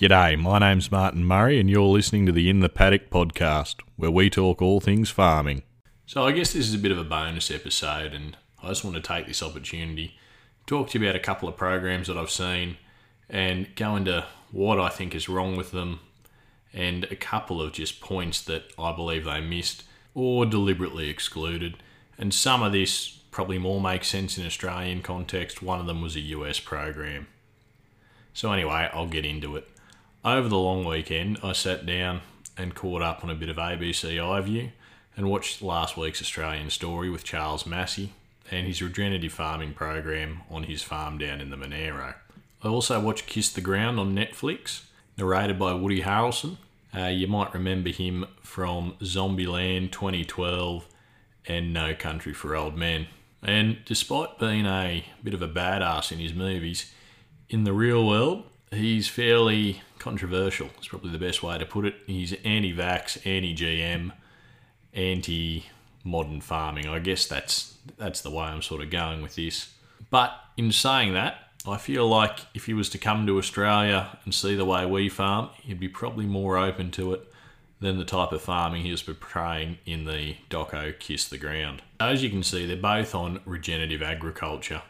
G'day, my name's Martin Murray and you're listening to the In the Paddock podcast, where we talk all things farming. So I guess this is a bit of a bonus episode, and I just want to take this opportunity to talk to you about a couple of programs that I've seen and go into what I think is wrong with them and a couple of just points that I believe they missed or deliberately excluded. And some of this probably more makes sense in Australian context. One of them was a US program. So anyway, I'll get into it. Over the long weekend, I sat down and caught up on a bit of ABC iView and watched last week's Australian Story with Charles Massy and his regenerative farming program on his farm down in the Monaro. I also watched Kiss the Ground on Netflix, narrated by Woody Harrelson. You might remember him from Zombieland 2012 and No Country for Old Men. And despite being a bit of a badass in his movies, in the real world, he's fairly controversial. It's probably the best way to put it. He's anti-vax, anti-GM, anti-modern farming. I guess that's the way I'm sort of going with this. But in saying that, I feel like if he was to come to Australia and see the way we farm, he'd be probably more open to it than the type of farming he was portraying in the doco Kiss the Ground. As you can see, they're both on regenerative agriculture.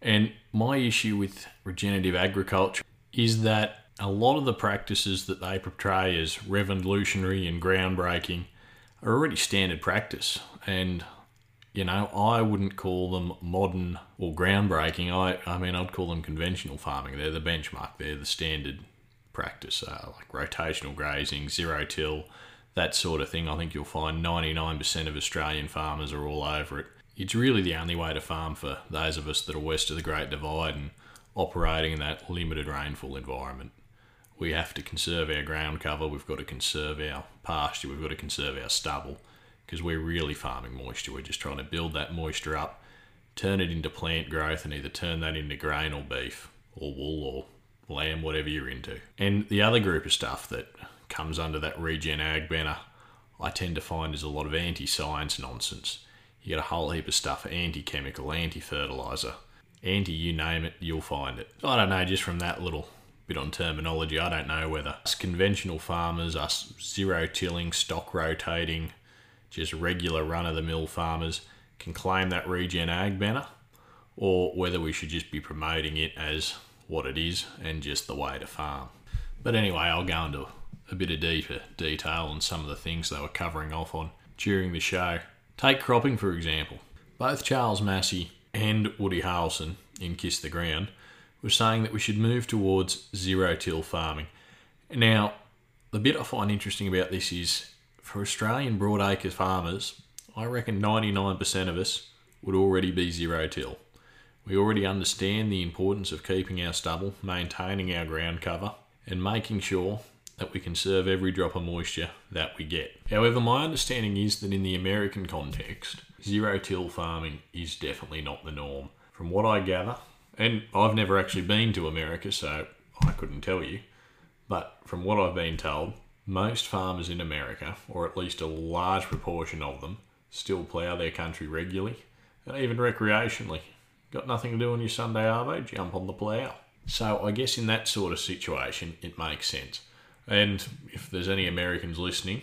And my issue with regenerative agriculture is that a lot of the practices that they portray as revolutionary and groundbreaking are already standard practice. And, you know, I wouldn't call them modern or groundbreaking. I mean, I'd call them conventional farming. They're the benchmark. They're the standard practice, like rotational grazing, zero till, that sort of thing. I think you'll find 99% of Australian farmers are all over it. It's really the only way to farm for those of us that are west of the Great Divide and operating in that limited rainfall environment. We have to conserve our ground cover, we've got to conserve our pasture, we've got to conserve our stubble, because we're really farming moisture. We're just trying to build that moisture up, turn it into plant growth, and either turn that into grain or beef or wool or lamb, whatever you're into. And the other group of stuff that comes under that regen ag banner, I tend to find is a lot of anti-science nonsense. You get a whole heap of stuff, anti-chemical, anti-fertiliser, anti-you name it, you'll find it. I don't know, just from that little bit on terminology, I don't know whether us conventional farmers, us zero-tilling, stock-rotating, just regular run-of-the-mill farmers can claim that regen ag banner, or whether we should just be promoting it as what it is and just the way to farm. But anyway, I'll go into a bit of deeper detail on some of the things they were covering off on during the show. Take cropping, for example. Both Charles Massy and Woody Harrelson in Kiss the Ground were saying that we should move towards zero-till farming. Now, the bit I find interesting about this is, for Australian broadacre farmers, I reckon 99% of us would already be zero-till. We already understand the importance of keeping our stubble, maintaining our ground cover, and making sure that we conserve every drop of moisture that we get. However, my understanding is that in the American context, zero-till farming is definitely not the norm. From what I gather, and I've never actually been to America, so I couldn't tell you, but from what I've been told, most farmers in America, or at least a large proportion of them, still plough their country regularly, and even recreationally. Got nothing to do on your Sunday arvo, jump on the plough. So I guess in that sort of situation, it makes sense. And if there's any Americans listening,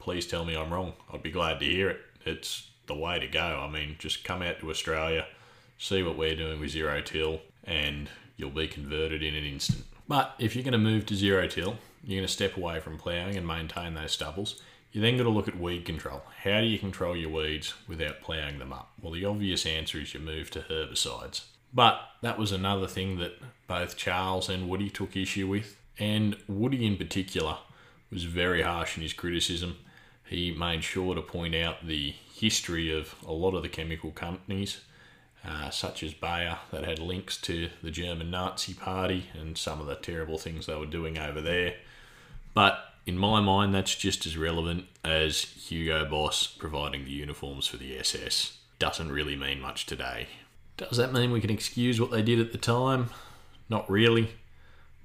please tell me I'm wrong. I'd be glad to hear it. It's the way to go. I mean, just come out to Australia, see what we're doing with zero till, and you'll be converted in an instant. But if you're going to move to zero till, you're going to step away from ploughing and maintain those stubbles. You're then going to look at weed control. How do you control your weeds without ploughing them up? Well, the obvious answer is you move to herbicides. But that was another thing that both Charles and Woody took issue with. And Woody in particular was very harsh in his criticism. He made sure to point out the history of a lot of the chemical companies, such as Bayer, that had links to the German Nazi Party and some of the terrible things they were doing over there. But in my mind, that's just as relevant as Hugo Boss providing the uniforms for the SS. Doesn't really mean much today. Does that mean we can excuse what they did at the time? Not really.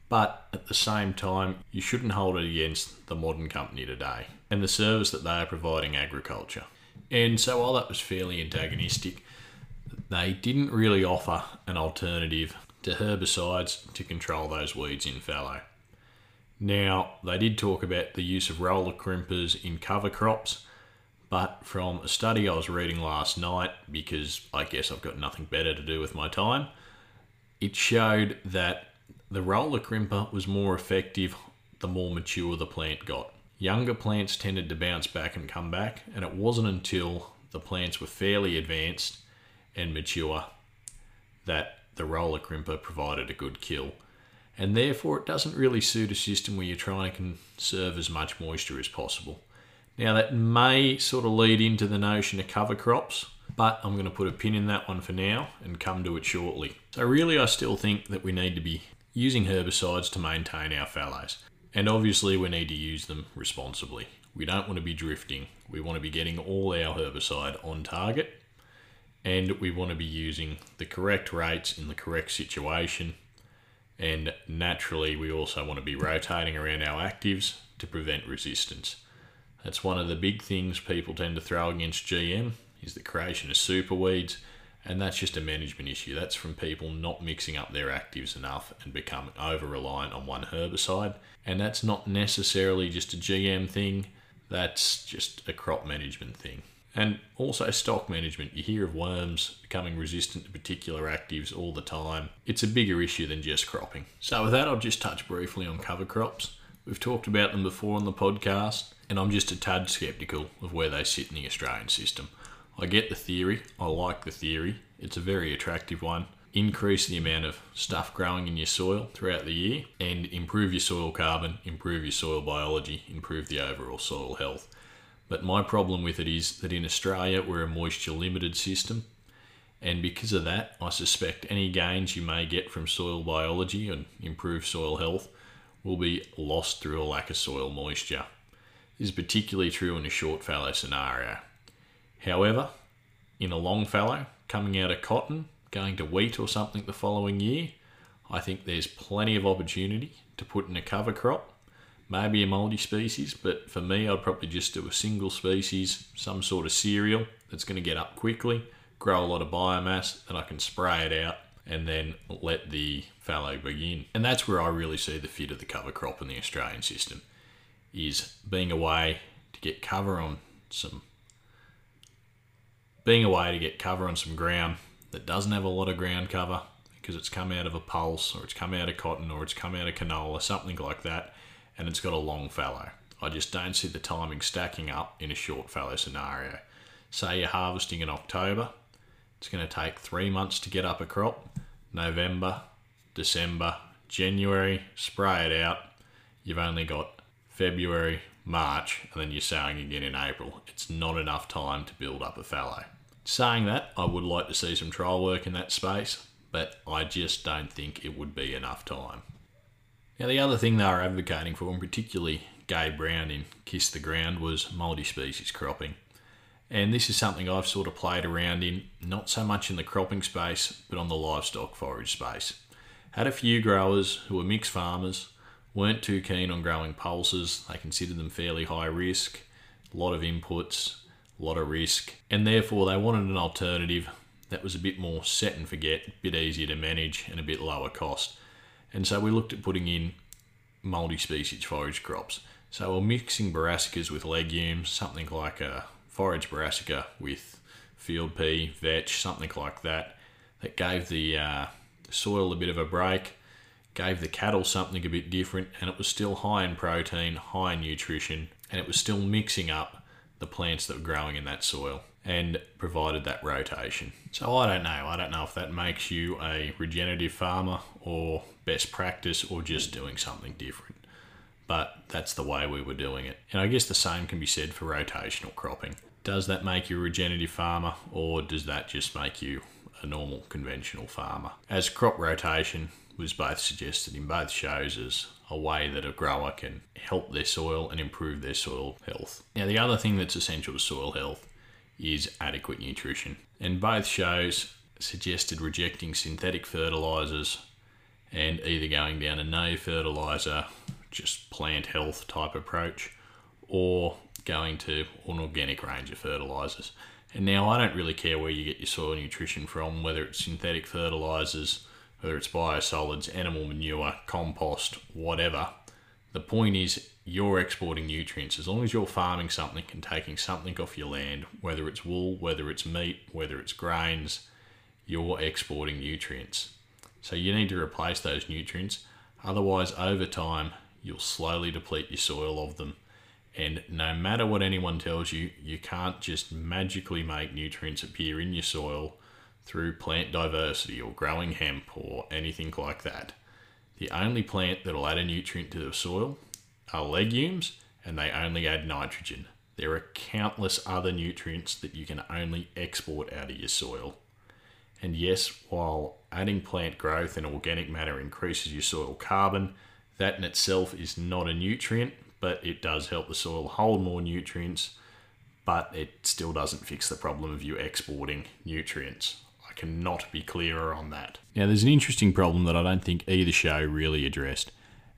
But at the same time, you shouldn't hold it against the modern company today and the service that they are providing agriculture. And so while that was fairly antagonistic, they didn't really offer an alternative to herbicides to control those weeds in fallow. Now, they did talk about the use of roller crimpers in cover crops, but from a study I was reading last night, because I guess I've got nothing better to do with my time, it showed that the roller crimper was more effective the more mature the plant got. Younger plants tended to bounce back and come back, and it wasn't until the plants were fairly advanced and mature that the roller crimper provided a good kill. And therefore, it doesn't really suit a system where you're trying to conserve as much moisture as possible. Now, that may sort of lead into the notion of cover crops, but I'm going to put a pin in that one for now and come to it shortly. So really, I still think that we need to be using herbicides to maintain our fallows. And obviously, we need to use them responsibly. We don't want to be drifting. We want to be getting all our herbicide on target, and we want to be using the correct rates in the correct situation. And naturally, we also want to be rotating around our actives to prevent resistance. That's one of the big things people tend to throw against GM, is the creation of superweeds, and that's just a management issue. That's from people not mixing up their actives enough and becoming over-reliant on one herbicide. And that's not necessarily just a GM thing, that's just a crop management thing. And also stock management. You hear of worms becoming resistant to particular actives all the time. It's a bigger issue than just cropping. So with that, I'll just touch briefly on cover crops. We've talked about them before on the podcast, and I'm just a tad sceptical of where they sit in the Australian system. I get the theory, I like the theory, it's a very attractive one. Increase the amount of stuff growing in your soil throughout the year and improve your soil carbon, improve your soil biology, improve the overall soil health. But my problem with it is that in Australia, we're a moisture limited system. And because of that, I suspect any gains you may get from soil biology and improved soil health will be lost through a lack of soil moisture. This is particularly true in a short fallow scenario. However, in a long fallow, coming out of cotton, going to wheat or something the following year, I think there's plenty of opportunity to put in a cover crop, maybe a multi-species, but for me, I'd probably just do a single species, some sort of cereal that's going to get up quickly, grow a lot of biomass, and I can spray it out and then let the fallow begin. And that's where I really see the fit of the cover crop in the Australian system, is being a way to get cover on some ground that doesn't have a lot of ground cover because it's come out of a pulse or it's come out of cotton or it's come out of canola, something like that, and it's got a long fallow. I just don't see the timing stacking up in a short fallow scenario. Say you're harvesting in October, it's going to take 3 months to get up a crop. November, December, January, spray it out. You've only got February, March, and then you're sowing again in April. It's not enough time to build up a fallow. Saying that, I would like to see some trial work in that space, but I just don't think it would be enough time. Now, the other thing they were advocating for, and particularly Gabe Brown in Kiss the Ground, was multi-species cropping. And this is something I've sort of played around in, not so much in the cropping space, but on the livestock forage space. Had a few growers who were mixed farmers, weren't too keen on growing pulses, they considered them fairly high risk, a lot of inputs, a lot of risk, and therefore they wanted an alternative that was a bit more set and forget, a bit easier to manage and a bit lower cost. And so we looked at putting in multi-species forage crops. So we're mixing brassicas with legumes, something like a forage brassica with field pea, vetch, something like that, that gave the soil a bit of a break, gave the cattle something a bit different, and it was still high in protein, high in nutrition, and it was still mixing up the plants that were growing in that soil and provided that rotation. So I don't know if that makes you a regenerative farmer or best practice or just doing something different, but that's the way we were doing it. And I guess the same can be said for rotational cropping. Does that make you a regenerative farmer, or does that just make you a normal conventional farmer? As crop rotation was both suggested in both shows as a way that a grower can help their soil and improve their soil health. Now, the other thing that's essential to soil health is adequate nutrition. And both shows suggested rejecting synthetic fertilizers and either going down a no fertilizer, just plant health type approach, or going to an organic range of fertilizers. And now I don't really care where you get your soil nutrition from, whether it's synthetic fertilizers, whether it's biosolids, animal manure, compost, whatever. The point is you're exporting nutrients. As long as you're farming something and taking something off your land, whether it's wool, whether it's meat, whether it's grains, you're exporting nutrients. So you need to replace those nutrients. Otherwise, over time, you'll slowly deplete your soil of them. And no matter what anyone tells you, you can't just magically make nutrients appear in your soil through plant diversity or growing hemp or anything like that. The only plant that'll add a nutrient to the soil are legumes, and they only add nitrogen. There are countless other nutrients that you can only export out of your soil. And yes, while adding plant growth and organic matter increases your soil carbon, that in itself is not a nutrient, but it does help the soil hold more nutrients, but it still doesn't fix the problem of you exporting nutrients. I cannot be clearer on that. Now, there's an interesting problem that I don't think either show really addressed,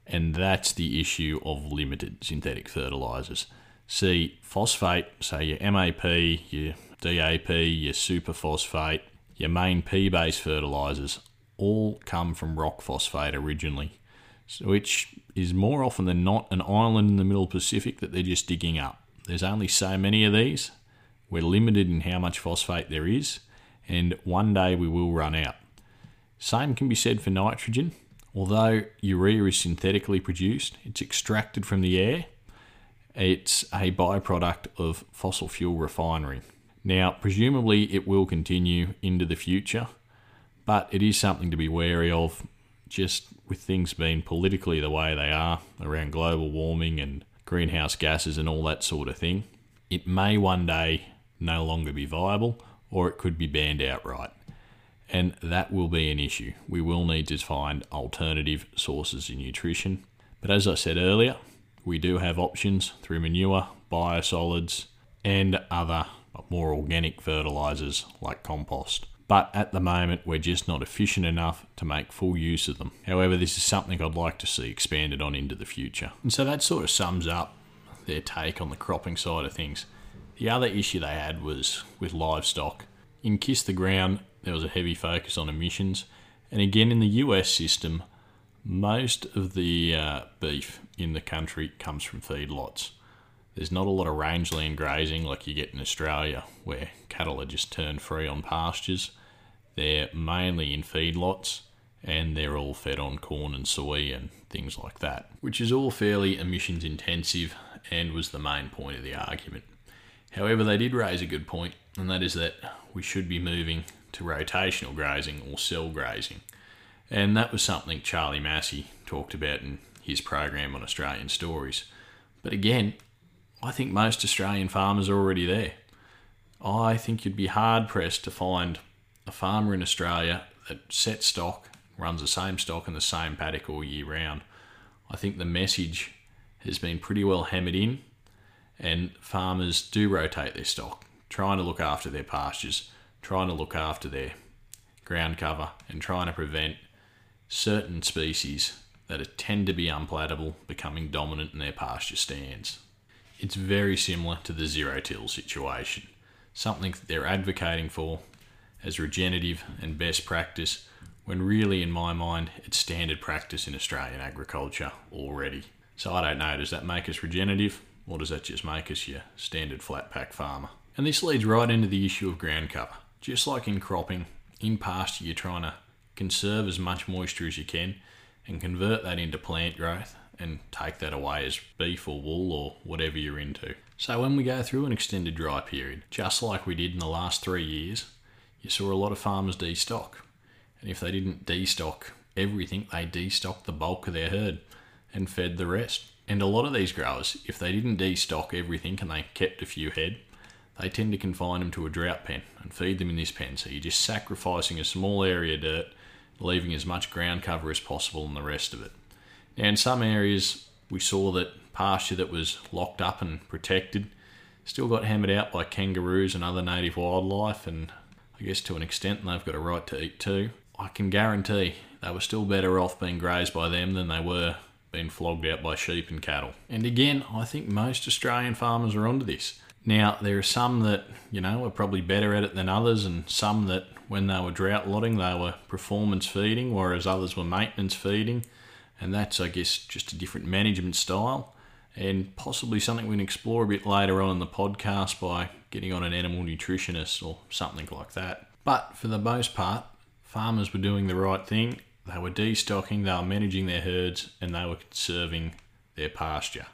and that's the issue of limited synthetic fertilisers. See, phosphate, so your MAP, your DAP, your superphosphate, your main P-based fertilisers all come from rock phosphate originally, which is more often than not an island in the middle Pacific that they're just digging up. There's only so many of these. We're limited in how much phosphate there is, and one day we will run out. Same can be said for nitrogen. Although urea is synthetically produced, it's extracted from the air. It's a byproduct of fossil fuel refinery. Now, presumably it will continue into the future, but it is something to be wary of, just with things being politically the way they are around global warming and greenhouse gases and all that sort of thing. It may one day no longer be viable, or it could be banned outright. And that will be an issue. We will need to find alternative sources of nutrition. But as I said earlier, we do have options through manure, biosolids, and other more organic fertilisers like compost. But at the moment, we're just not efficient enough to make full use of them. However, this is something I'd like to see expanded on into the future. And so that sort of sums up their take on the cropping side of things. The other issue they had was with livestock. In Kiss the Ground, there was a heavy focus on emissions. And again, in the US system, most of the beef in the country comes from feedlots. There's not a lot of rangeland grazing like you get in Australia, where cattle are just turned free on pastures. They're mainly in feedlots, and they're all fed on corn and soy and things like that, which is all fairly emissions intensive and was the main point of the argument. However, they did raise a good point, and that is that we should be moving to rotational grazing or cell grazing. And that was something Charles Massy talked about in his program on Australian Stories. But again, I think most Australian farmers are already there. I think you'd be hard-pressed to find a farmer in Australia that sets stock, runs the same stock in the same paddock all year round. I think the message has been pretty well hammered in, and farmers do rotate their stock, trying to look after their pastures, trying to look after their ground cover, and trying to prevent certain species that tend to be unpalatable becoming dominant in their pasture stands. It's very similar to the zero-till situation, something that they're advocating for as regenerative and best practice, when really, in my mind, it's standard practice in Australian agriculture already. So I don't know, does that make us regenerative, or does that just make us your standard flat-pack farmer? And this leads right into the issue of ground cover. Just like in cropping, in pasture you're trying to conserve as much moisture as you can and convert that into plant growth, and take that away as beef or wool or whatever you're into. So when we go through an extended dry period, just like we did in the last 3 years, you saw a lot of farmers destock. And if they didn't destock everything, they destocked the bulk of their herd and fed the rest. And a lot of these growers, if they didn't destock everything and they kept a few head, they tend to confine them to a drought pen and feed them in this pen. So you're just sacrificing a small area of dirt, leaving as much ground cover as possible in the rest of it. Now, in some areas, we saw that pasture that was locked up and protected still got hammered out by kangaroos and other native wildlife, and I guess to an extent they've got a right to eat too. I can guarantee they were still better off being grazed by them than they were being flogged out by sheep and cattle. And again, I think most Australian farmers are onto this. Now, there are some that, you know, are probably better at it than others, and some that when they were drought lotting, they were performance feeding, whereas others were maintenance feeding. And that's, I guess, just a different management style, and possibly something we can explore a bit later on in the podcast by getting on an animal nutritionist or something like that. But for the most part, farmers were doing the right thing. They were destocking, they were managing their herds, and they were conserving their pasture.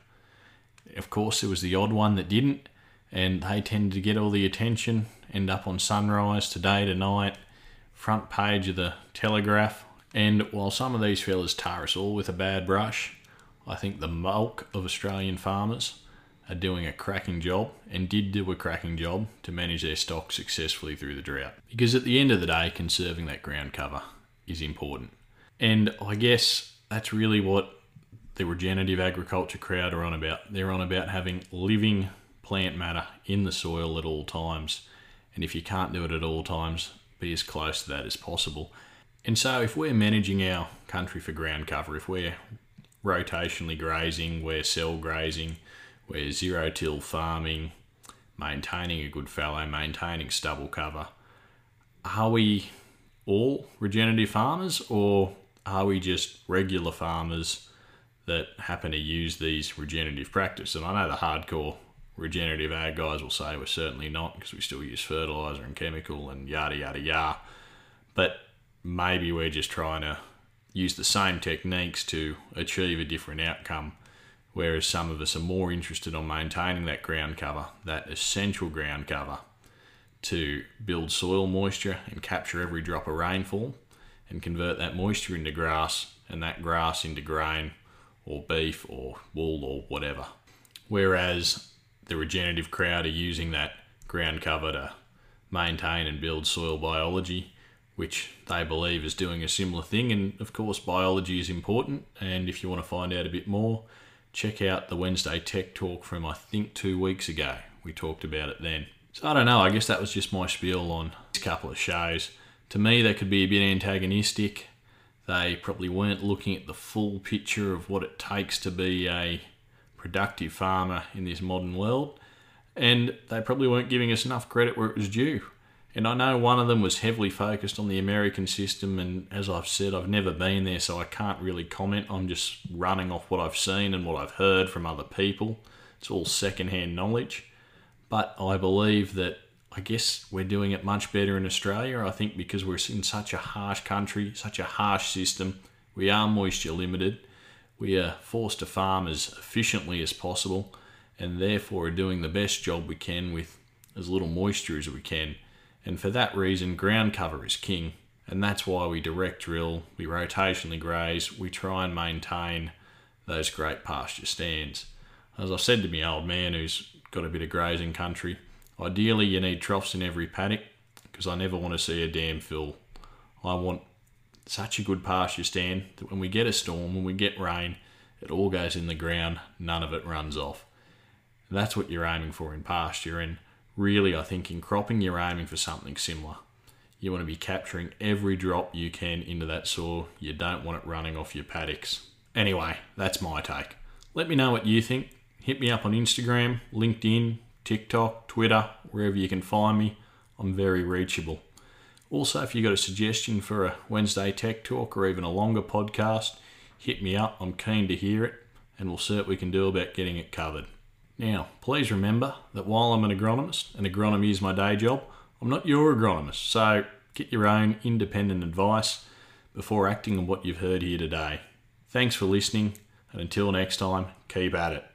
Of course, there was the odd one that didn't, and they tended to get all the attention, end up on Sunrise, Today, Tonight, front page of the Telegraph. And while some of these fellas tar us all with a bad brush, I think the bulk of Australian farmers are doing a cracking job, and did do a cracking job, to manage their stock successfully through the drought. Because at the end of the day, conserving that ground cover is important. And I guess that's really what the regenerative agriculture crowd are on about. They're on about having living plant matter in the soil at all times. And if you can't do it at all times, be as close to that as possible. And so if we're managing our country for ground cover, if we're rotationally grazing, we're cell grazing, we're zero-till farming, maintaining a good fallow, maintaining stubble cover, are we all regenerative farmers, or are we just regular farmers that happen to use these regenerative practices? And I know the hardcore regenerative ag guys will say we're certainly not, because we still use fertiliser and chemical and yada, yada, yada. But maybe we're just trying to use the same techniques to achieve a different outcome, whereas some of us are more interested on maintaining that ground cover, that essential ground cover, to build soil moisture and capture every drop of rainfall and convert that moisture into grass, and that grass into grain or beef or wool or whatever. Whereas the regenerative crowd are using that ground cover to maintain and build soil biology, which they believe is doing a similar thing. And of course, biology is important. And if you want to find out a bit more, check out the Wednesday Tech Talk from, I think, 2 weeks ago. We talked about it then. So I don't know, I guess that was just my spiel on a couple of shows. To me, they could be a bit antagonistic. They probably weren't looking at the full picture of what it takes to be a productive farmer in this modern world. And they probably weren't giving us enough credit where it was due. And I know one of them was heavily focused on the American system, and as I've said, I've never been there, so I can't really comment. I'm just running off what I've seen and what I've heard from other people. It's all secondhand knowledge. But I believe that, I guess, we're doing it much better in Australia, I think, because we're in such a harsh country, such a harsh system. We are moisture limited. We are forced to farm as efficiently as possible, and therefore are doing the best job we can with as little moisture as we can. And for that reason, ground cover is king. And that's why we direct drill, we rotationally graze, we try and maintain those great pasture stands. As I said to my old man, who's got a bit of grazing country, ideally you need troughs in every paddock, because I never want to see a dam fill. I want such a good pasture stand that when we get a storm, when we get rain, it all goes in the ground, none of it runs off. And that's what you're aiming for in pasture. And really, I think in cropping, you're aiming for something similar. You want to be capturing every drop you can into that soil. You don't want it running off your paddocks. Anyway, that's my take. Let me know what you think. Hit me up on Instagram, LinkedIn, TikTok, Twitter, wherever you can find me. I'm very reachable. Also, if you've got a suggestion for a Wednesday Tech Talk or even a longer podcast, hit me up. I'm keen to hear it, and we'll see what we can do about getting it covered. Now, please remember that while I'm an agronomist, and agronomy is my day job, I'm not your agronomist, so get your own independent advice before acting on what you've heard here today. Thanks for listening, and until next time, keep at it.